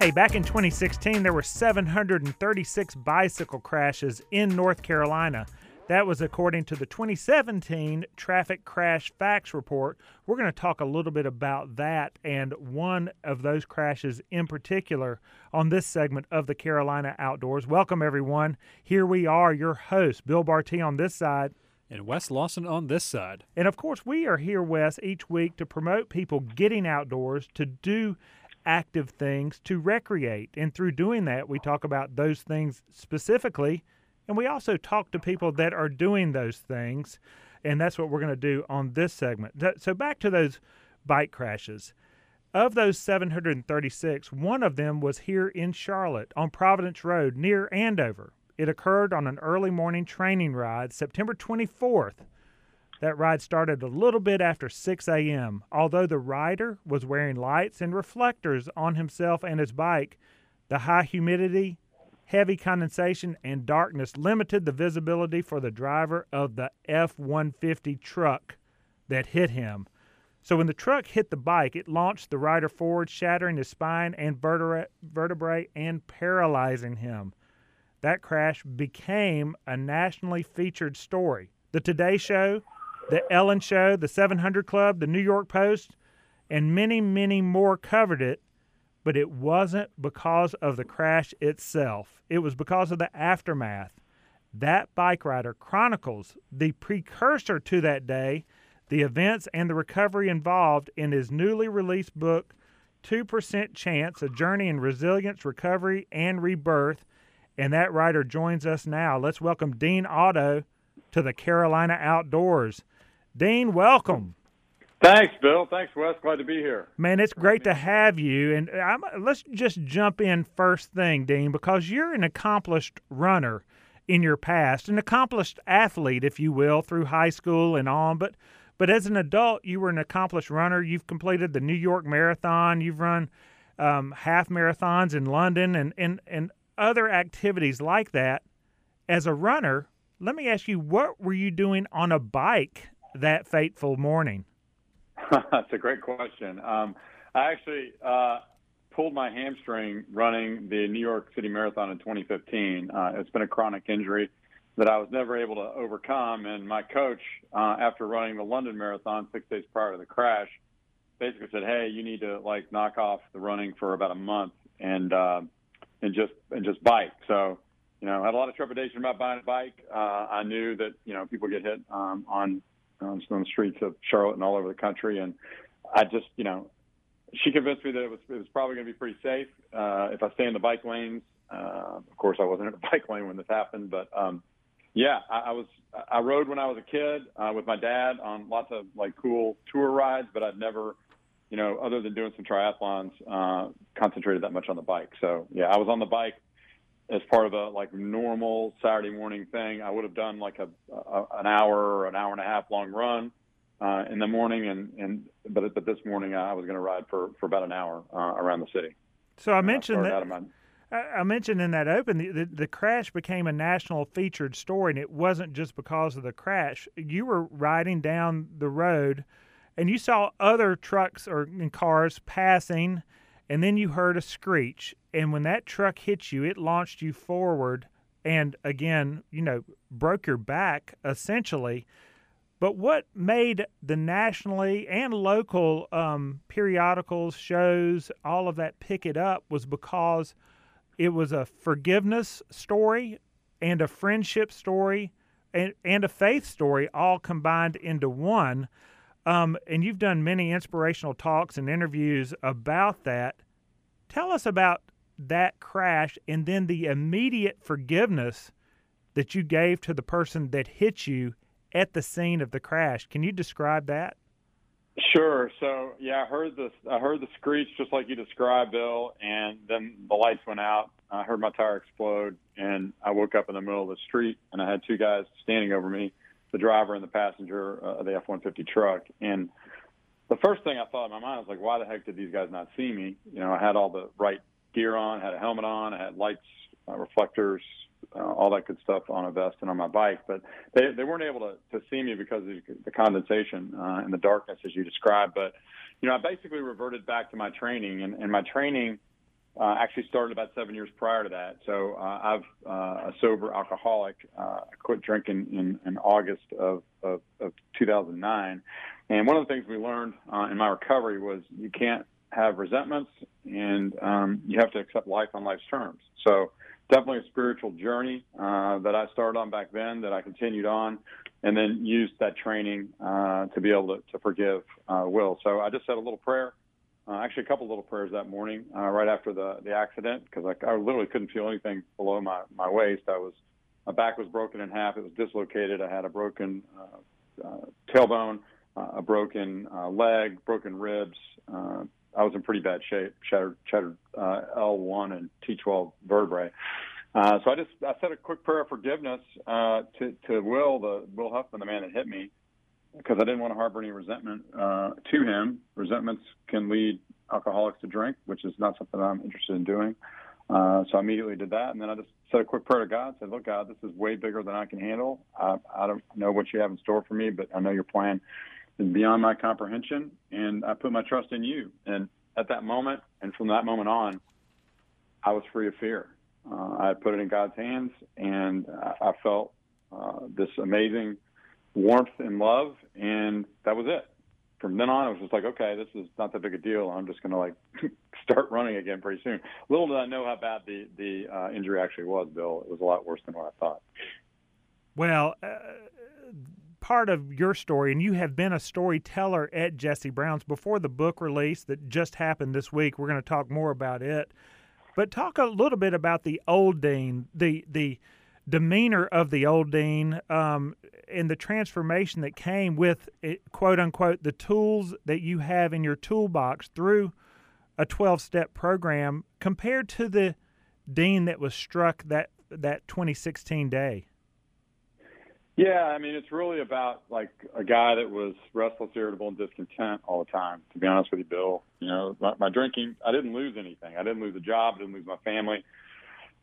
Hey, back in 2016, there were 736 bicycle crashes in North Carolina. That was according to the 2017 Traffic Crash Facts Report. We're going to talk a little bit about that and one of those crashes in particular on this segment of the Carolina Outdoors. Welcome, everyone. Here we are, your hosts, Bill Barti on this side. And Wes Lawson on this side. And, of course, we are here, Wes, each week to promote people getting outdoors, to do active things, to recreate. And through doing that, we talk about those things specifically, and we also talk to people that are doing those things, and that's what we're going to do on this segment. So back to those bike crashes. Of those 736, one of them was here in Charlotte on Providence Road near Andover. It occurred on an early morning training ride, September 24th. That ride started a little bit after 6 a.m. Although the rider was wearing lights and reflectors on himself and his bike, the high humidity, heavy condensation, and darkness limited the visibility for the driver of the F-150 truck that hit him. So when the truck hit the bike, it launched the rider forward, shattering his spine and vertebrae and paralyzing him. That crash became a nationally featured story. The Today Show, The Ellen Show, The 700 Club, The New York Post, and many, many more covered it, but it wasn't because of the crash itself. It was because of the aftermath. That bike rider chronicles the precursor to that day, the events and the recovery involved in his newly released book, 2% Chance, A Journey in Resilience, Recovery, and Rebirth. And that rider joins us now. Let's welcome Dean Otto to the Carolina Outdoors. Dean, welcome. Thanks, Bill. Thanks, Wes. Glad to be here. Man, it's great to have you. And let's just jump in first thing, Dean, because you're an accomplished runner in your past, an accomplished athlete, if you will, through high school and on. But as an adult, you were an accomplished runner. You've completed the New York Marathon. You've run half marathons in London and other activities like that. As a runner, let me ask you, what were you doing on a bike that fateful morning? That's a great question. I actually pulled my hamstring running the New York City Marathon in 2015. It's been a chronic injury that I was never able to overcome, and my coach, after running the London Marathon 6 days prior to the crash, basically said, hey, you need to like knock off the running for about a month and just bike. So, you know, I had a lot of trepidation about buying a bike. I knew that, you know, people get hit on the streets of Charlotte and all over the country. And I just, you know, she convinced me that it was probably going to be pretty safe if I stay in the bike lanes. Of course, I wasn't in a bike lane when this happened. But, yeah, I rode when I was a kid with my dad on lots of, like, cool tour rides. But I'd never, you know, other than doing some triathlons, concentrated that much on the bike. So, yeah, I was on the bike as part of a, like, normal Saturday morning thing. I would have done, like, an hour or an hour and a half long run in the morning, but this morning I was going to ride for about an hour around the city. So I mentioned I mentioned in that open, the crash became a national featured story, and it wasn't just because of the crash. You were riding down the road, and you saw other trucks and cars passing, and then you heard a screech. And when that truck hit you, it launched you forward and, again, you know, broke your back, essentially. But what made the nationally and local periodicals, shows, all of that pick it up was because it was a forgiveness story and a friendship story and a faith story all combined into one. And you've done many inspirational talks and interviews about that. Tell us about that crash and then the immediate forgiveness that you gave to the person that hit you at the scene of the crash. Can you describe that? Sure. So, yeah, I heard the screech just like you described, Bill, and then the lights went out. I heard my tire explode, and I woke up in the middle of the street, and I had two guys standing over me, the driver and the passenger of the F-150 truck. And the first thing I thought in my mind was, like, why the heck did these guys not see me? You know, I had all the right gear on, had a helmet on, I had lights, reflectors, all that good stuff on a vest and on my bike. But they weren't able to see me because of the condensation and the darkness, as you described. But, you know, I basically reverted back to my training. And my training Actually started about 7 years prior to that. So I'm a sober alcoholic. I quit drinking in August of 2009. And one of the things we learned in my recovery was you can't have resentments, and you have to accept life on life's terms. So definitely a spiritual journey that I started on back then, that I continued on, and then used that training to be able to forgive Will. So I just said a little prayer. Actually, a couple little prayers that morning right after the accident, because I literally couldn't feel anything below my waist. My back was broken in half. It was dislocated. I had a broken tailbone, a broken leg, broken ribs. I was in pretty bad shape, shattered L1 and T12 vertebrae. So I said a quick prayer of forgiveness to Will Huffman, the man that hit me, because I didn't want to harbor any resentment to him. Resentments can lead alcoholics to drink, which is not something I'm interested in doing. So I immediately did that, and then I just said a quick prayer to God. Said, "Look, God, this is way bigger than I can handle. I don't know what you have in store for me, but I know your plan is beyond my comprehension, and I put my trust in you." And at that moment, and from that moment on, I was free of fear. I put it in God's hands, and I felt this amazing warmth and love, and that was it. From then on, I was just like, okay, this is not that big a deal. I'm just going to start running again pretty soon. Little did I know how bad the injury actually was, Bill. It was a lot worse than what I thought. Well, part of your story, and you have been a storyteller at Jesse Brown's before the book release that just happened this week. We're going to talk more about it, but talk a little bit about the old Dean, the demeanor of the old Dean, and the transformation that came with, quote unquote, the tools that you have in your toolbox through a 12-step program compared to the Dean that was struck that 2016 day. Yeah, I mean, it's really about a guy that was restless, irritable, and discontent all the time, to be honest with you, Bill. You know, my drinking, I didn't lose anything. I didn't lose a job. I didn't lose my family.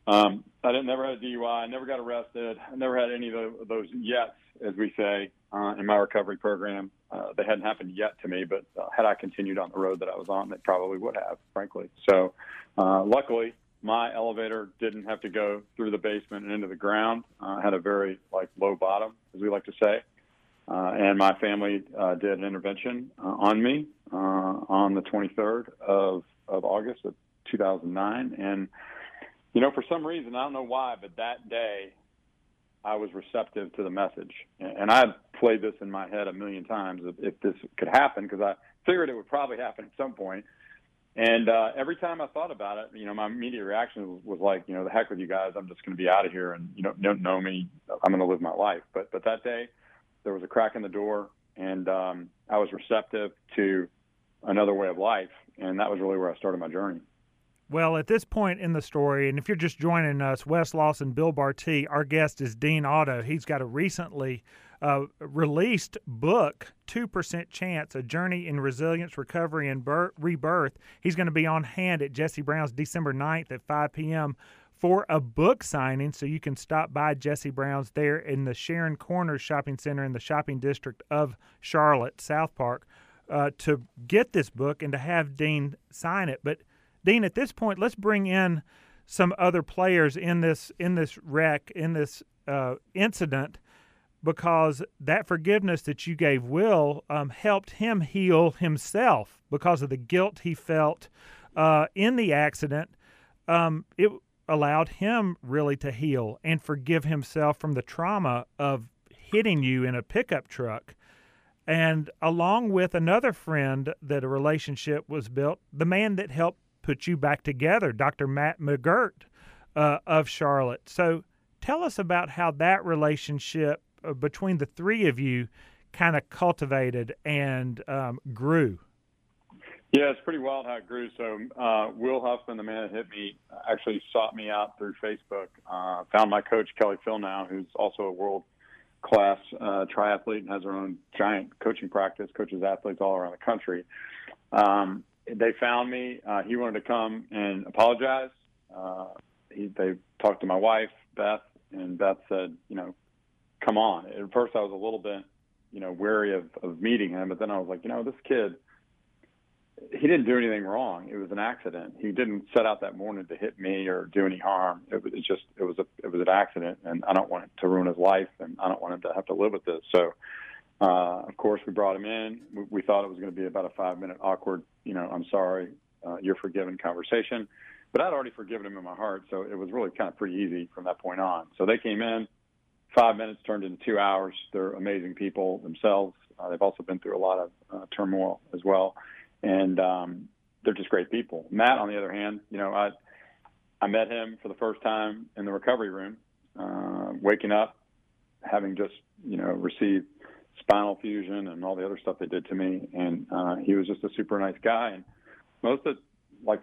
I never had a DUI. I never got arrested. I never had any of those yet, as we say, in my recovery program. They hadn't happened yet to me, but had I continued on the road that I was on, they probably would have, frankly. So luckily, my elevator didn't have to go through the basement and into the ground. I had a very low bottom, as we like to say. And my family did an intervention on me on the 23rd of August of 2009. And you know, for some reason, I don't know why, but that day I was receptive to the message. And I played this in my head a million times if this could happen, because I figured it would probably happen at some point. And every time I thought about it, you know, my immediate reaction was the heck with you guys. I'm just going to be out of here, and you don't know me. I'm going to live my life. But that day there was a crack in the door, and I was receptive to another way of life. And that was really where I started my journey. Well, at this point in the story, and if you're just joining us, Wes Lawson, Bill Barti, our guest is Dean Otto. He's got a recently released book, 2% Chance, A Journey in Resilience, Recovery, and Rebirth. He's going to be on hand at Jesse Brown's December 9th at 5 p.m. for a book signing, so you can stop by Jesse Brown's there in the Sharon Corners Shopping Center in the shopping district of Charlotte, South Park, to get this book and to have Dean sign it. But Dean, at this point, let's bring in some other players in this wreck, in this incident, because that forgiveness that you gave Will helped him heal himself because of the guilt he felt in the accident. It allowed him really to heal and forgive himself from the trauma of hitting you in a pickup truck. And along with another friend that a relationship was built, the man that helped put you back together, Dr. Matt McGirt of Charlotte. So tell us about how that relationship between the three of you kind of cultivated and grew. Yeah, it's pretty wild how it grew. So Will Huffman, the man that hit me, actually sought me out through Facebook, found my coach, Kelly Philnow, who's also a world-class triathlete and has her own giant coaching practice, coaches athletes all around the country. They found me. He wanted to come and apologize. They talked to my wife, Beth, and Beth said, you know, come on. At first I was a little bit, you know, wary of meeting him, but then I was like, you know, this kid he didn't do anything wrong. It was an accident. He didn't set out that morning to hit me or do any harm. It was an accident, and I don't want it to ruin his life, and I don't want him to have to live with this. So, of course, we brought him in. We thought it was going to be about a 5-minute awkward, I'm sorry, you're forgiven conversation. But I'd already forgiven him in my heart, so it was really kind of pretty easy from that point on. So they came in. 5 minutes turned into 2 hours. They're amazing people themselves. They've also been through a lot of turmoil as well. And they're just great people. Matt, on the other hand, I met him for the first time in the recovery room, waking up, having just, received spinal fusion and all the other stuff they did to me. And he was just a super nice guy. And most of,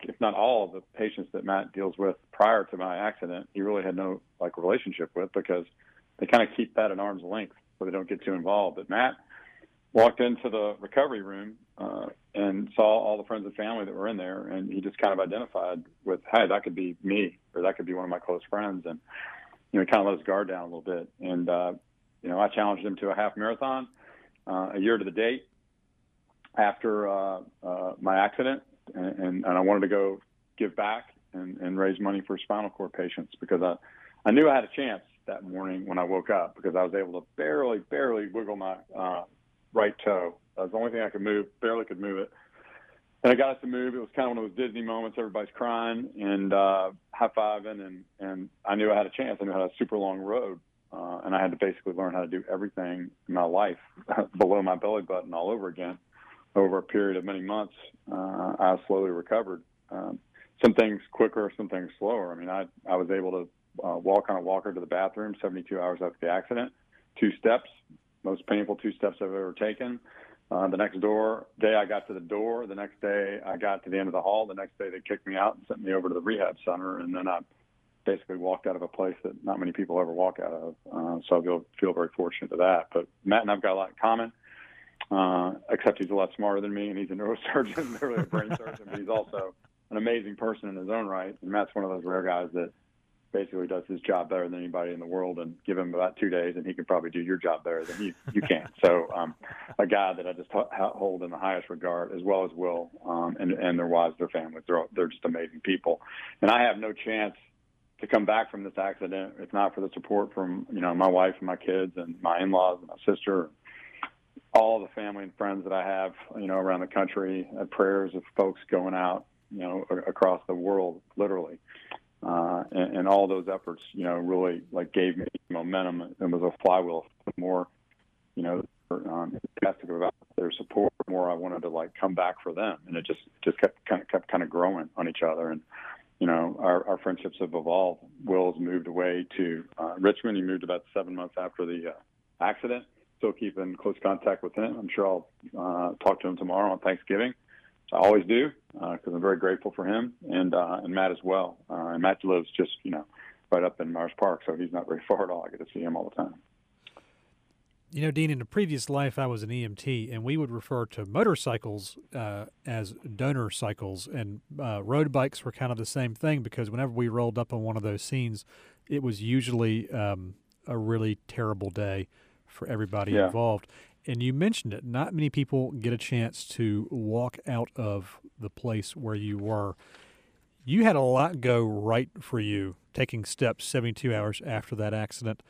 if not all of the patients that Matt deals with prior to my accident, he really had no, relationship with, because they kind of keep that at arm's length so they don't get too involved. But Matt walked into the recovery room and saw all the friends and family that were in there, and he just kind of identified with, hey, that could be me, or that could be one of my close friends. And, he kind of let his guard down a little bit. And, I challenged him to a half marathon a year to the date after my accident, and I wanted to go give back and raise money for spinal cord patients, because I knew I had a chance that morning when I woke up, because I was able to barely wiggle my right toe. That was the only thing I could move, barely could move it. And I got us to move. It was kind of one of those Disney moments. Everybody's crying and high-fiving, and I knew I had a chance. I knew I had a super long road, and I had to basically learn how to do everything in my life below my belly button all over again. Over a period of many months, I slowly recovered. Some things quicker, some things slower. I mean, I was able to walk on a walker to the bathroom 72 hours after the accident. 2 steps, most painful 2 steps I've ever taken. The next day I got to the door. The next day I got to the end of the hall. The next day they kicked me out and sent me over to the rehab center. And then I basically walked out of a place that not many people ever walk out of. So I feel very fortunate for that. But Matt and I've got a lot in common, except he's a lot smarter than me, and he's a neurosurgeon, really a brain surgeon, but he's also an amazing person in his own right. And Matt's one of those rare guys that basically does his job better than anybody in the world, and give him about 2 days and he can probably do your job better than you can. So a guy that I just hold in the highest regard, as well as Will, and their wives, their families. They're just amazing people. And I have no chance to come back from this accident if not for the support from, my wife and my kids and my in-laws and my sister, all the family and friends that I have, around the country, prayers of folks going out, across the world, literally. And all those efforts, really gave me momentum, and was a flywheel. The more, enthusiastic about their support, the more I wanted to come back for them, and it just kept growing on each other. And our friendships have evolved. Will's moved away to Richmond. He moved about 7 months after the accident. Still keep in close contact with him. I'm sure I'll talk to him tomorrow on Thanksgiving. I always do, because I'm very grateful for him and Matt as well. And Matt lives just, right up in Myers Park, so he's not very far at all. I get to see him all the time. Dean, in a previous life, I was an EMT, and we would refer to motorcycles as donor cycles, and road bikes were kind of the same thing, because whenever we rolled up on one of those scenes, it was usually a really terrible day for everybody involved. And you mentioned it, not many people get a chance to walk out of the place where you were. You had a lot go right for you, taking steps 72 hours after that accident.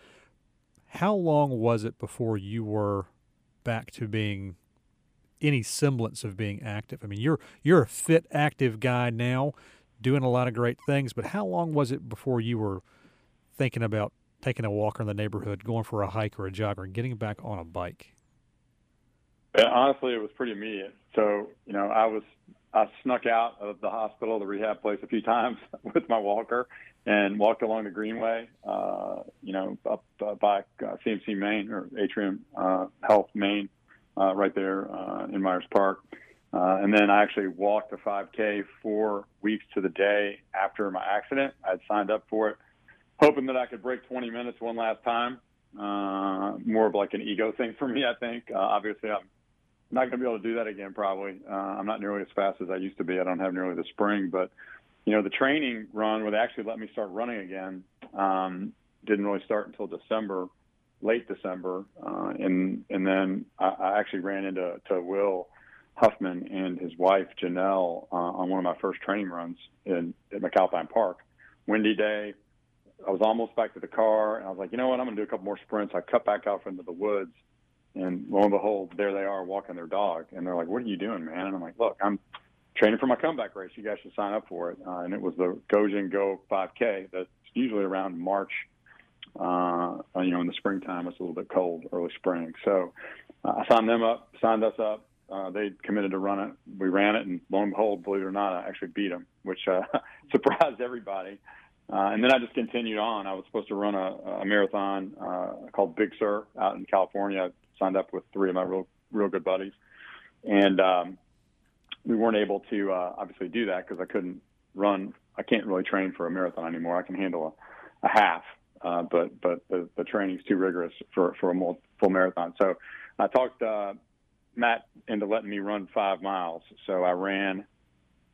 How long was it before you were back to being any semblance of being active? I mean, you're a fit, active guy now, doing a lot of great things, but how long was it before you were thinking about taking a walk in the neighborhood, going for a hike or a jog, or getting back on a bike? Yeah, honestly, it was pretty immediate. So, I snuck out of the hospital, the rehab place, a few times with my walker, and walked along the Greenway, up by CMC Main, or Atrium Health Main, right there in Myers Park. And then I actually walked a 5K 4 weeks to the day after my accident. I'd signed up for it, hoping that I could break 20 minutes one last time. More of an ego thing for me, I think. Obviously, I'm not going to be able to do that again, probably. I'm not nearly as fast as I used to be. I don't have nearly the spring. But, the training run where they actually let me start running again didn't really start until December, late December. And then I actually ran into Will Huffman and his wife, Janelle, on one of my first training runs at McAlpine Park. Windy day. I was almost back to the car, and I was like, you know what, I'm going to do a couple more sprints. I cut back out into the woods, and lo and behold, there they are walking their dog. And they're like, what are you doing, man? And I'm like, look, I'm training for my comeback race. You guys should sign up for it. And it was the Gojin Go 5K. That's usually around March, you know, in the springtime. It's a little bit cold, early spring. So I signed them up, signed us up. They committed to run it. We ran it, and lo and behold, believe it or not, I actually beat them, which surprised everybody. And then I just continued on. I was supposed to run a marathon called Big Sur out in California. I signed up with three of my real good buddies. And we weren't able to obviously do that because I couldn't run. I can't really train for a marathon anymore. I can handle a half, but the training's too rigorous for a full marathon. So I talked Matt into letting me run 5 miles. So I ran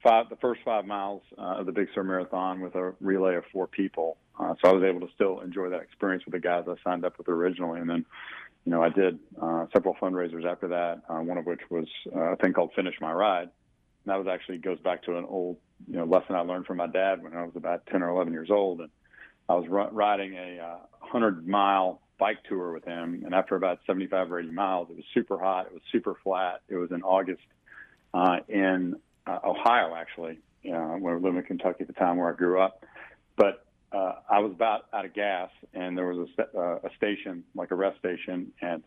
the first 5 miles of the Big Sur Marathon with a relay of four people. So I was able to still enjoy that experience with the guys I signed up with originally. And then, you know, I did several fundraisers after that, one of which was a thing called Finish My Ride. And that was actually goes back to an old, you know, lesson I learned from my dad when I was about 10 or 11 years old. And I was riding a 100-mile bike tour with him. And after about 75 or 80 miles, it was super hot. It was super flat. It was in August in Ohio, actually, when I lived in Kentucky at the time where I grew up. But I was about out of gas, and there was a station, like a rest station, and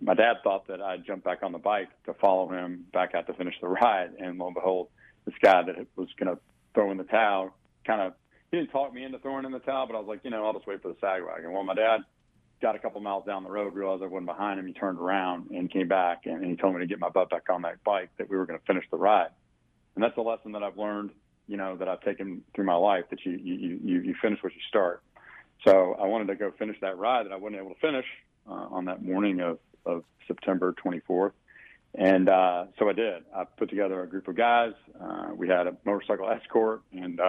my dad thought that I'd jump back on the bike to follow him back out to finish the ride. And lo and behold, this guy that was going to throw in the towel, he didn't talk me into throwing in the towel, but I was like, you know, I'll just wait for the sag wagon. Well, my dad got a couple miles down the road, realized I wasn't behind him. He turned around and came back, and he told me to get my butt back on that bike, that we were going to finish the ride. And that's a lesson that I've learned, you know, that I've taken through my life, that you finish what you start. So I wanted to go finish that ride that I wasn't able to finish on that morning of September 24th. And so I did. I put together a group of guys. We had a motorcycle escort, and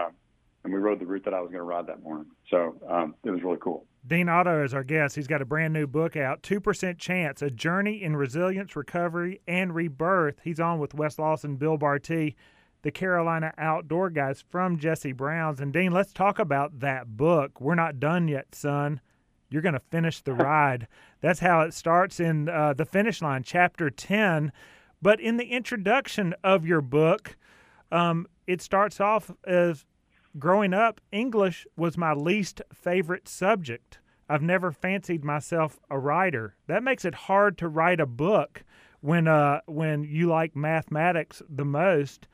we rode the route that I was going to ride that morning. So it was really cool. Dean Otto is our guest. He's got a brand new book out, 2% Chance, A Journey in Resilience, Recovery, and Rebirth. He's on with Wes Lawson, Bill Barti, the Carolina Outdoor guys from Jesse Brown's. And, Dean, let's talk about that book. We're not done yet, son. You're going to finish the ride. That's how it starts in The Finish Line, Chapter 10. But in the introduction of your book, it starts off as, growing up, English was my least favorite subject. I've never fancied myself a writer. That makes it hard to write a book when you like mathematics the most.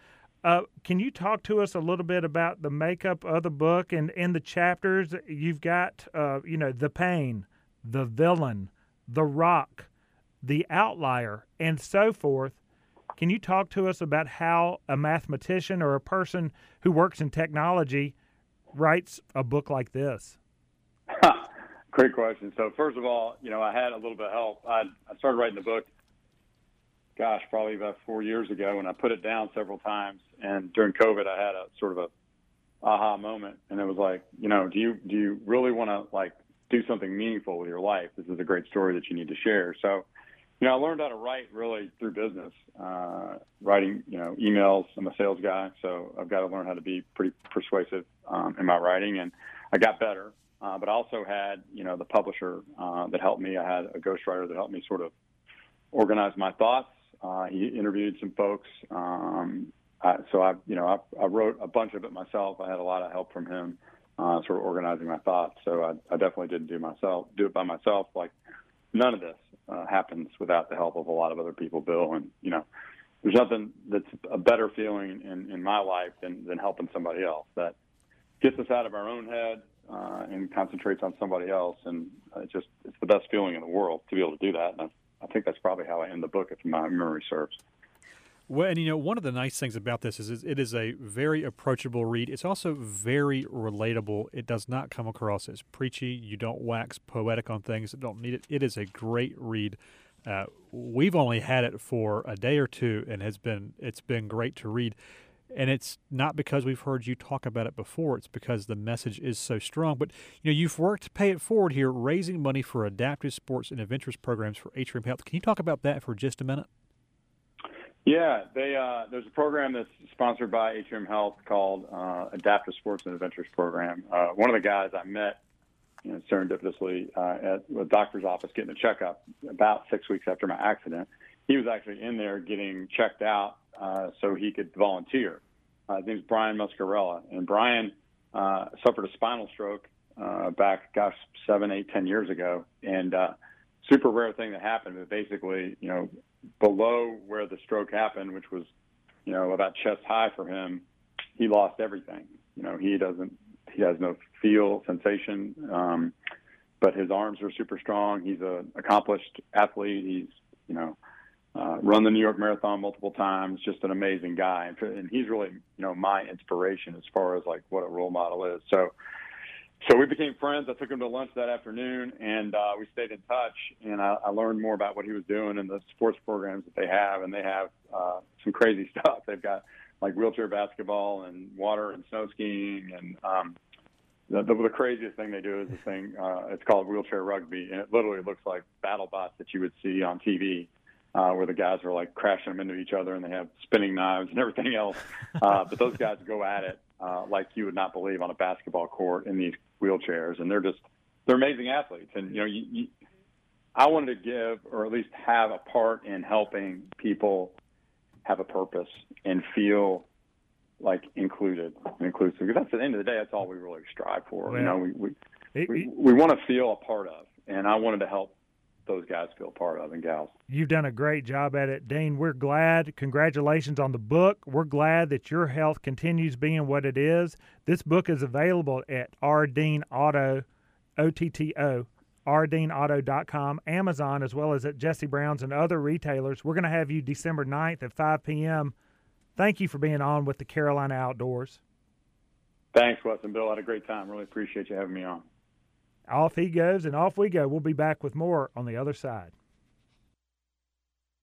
Can you talk to us a little bit about the makeup of the book and in the chapters? You've got, the pain, the villain, the rock, the outlier, and so forth. Can you talk to us about how a mathematician or a person who works in technology writes a book like this? Great question. So first of all, you know, I had a little bit of help. I started writing the book, gosh, probably about 4 years ago, and I put it down several times. And during COVID, I had a sort of a aha moment, and it was like, you know, do you really want to like do something meaningful with your life? This is a great story that you need to share. So, you know, I learned how to write really through business, writing, you know, emails. I'm a sales guy, so I've got to learn how to be pretty persuasive in my writing. And I got better, but I also had, you know, the publisher that helped me. I had a ghostwriter that helped me sort of organize my thoughts. He interviewed some folks. I wrote a bunch of it myself. I had a lot of help from him sort of organizing my thoughts. So I definitely didn't do it by myself. Like, none of this happens without the help of a lot of other people, Bill. And, you know, there's nothing that's a better feeling in my life than helping somebody else. That gets us out of our own head and concentrates on somebody else. And it's the best feeling in the world to be able to do that. And I think that's probably how I end the book, if my memory serves. Well, and, you know, one of the nice things about this is it is a very approachable read. It's also very relatable. It does not come across as preachy. You don't wax poetic on things that don't need it. It is a great read. We've only had it for a day or two, and it's been great to read. And it's not because we've heard you talk about it before. It's because the message is so strong. But, you know, you've worked to pay it forward here, raising money for Adaptive Sports and Adventures Programs for Atrium Health. Can you talk about that for just a minute? Yeah, there's a program that's sponsored by Atrium Health called Adaptive Sports and Adventures Program. One of the guys I met, you know, serendipitously at a doctor's office getting a checkup about 6 weeks after my accident. He was actually in there getting checked out so he could volunteer. His name's Brian Muscarella, and Brian suffered a spinal stroke back, 7, 8, 10 years ago, and super rare thing that happened. But basically, you know, below where the stroke happened, which was, you know, about chest high for him, he lost everything. You know, he has no feel, sensation, but his arms are super strong. He's an accomplished athlete. He's, you know, run the New York Marathon multiple times, just an amazing guy. And he's really, you know, my inspiration as far as like what a role model is. So we became friends. I took him to lunch that afternoon, and we stayed in touch, and I learned more about what he was doing and the sports programs that they have, and they have some crazy stuff. They've got like wheelchair basketball and water and snow skiing, and the craziest thing they do is this thing, it's called wheelchair rugby, and it literally looks like battle bots that you would see on TV. Where the guys are like crashing them into each other, and they have spinning knives and everything else. But those guys go at it like you would not believe on a basketball court in these wheelchairs, and they're amazing athletes. And you know, I wanted to give, or at least have a part in helping people have a purpose and feel like included and inclusive. Because that's at the end of the day, that's all we really strive for. Well, you know, we want to feel a part of, and I wanted to help those guys feel part of, and gals. You've done a great job at it, Dean. We're glad. Congratulations on the book. We're glad that your health continues being what it is. This book is available at rdeanotto.com, Amazon, as well as at Jesse Brown's and other retailers. We're going to have you December 9th at 5 p.m. Thank you for being on with the Carolina Outdoors. Thanks, Wes and Bill. I had a great time. Really appreciate you having me on. Off he goes, and off we go. We'll be back with more on the other side.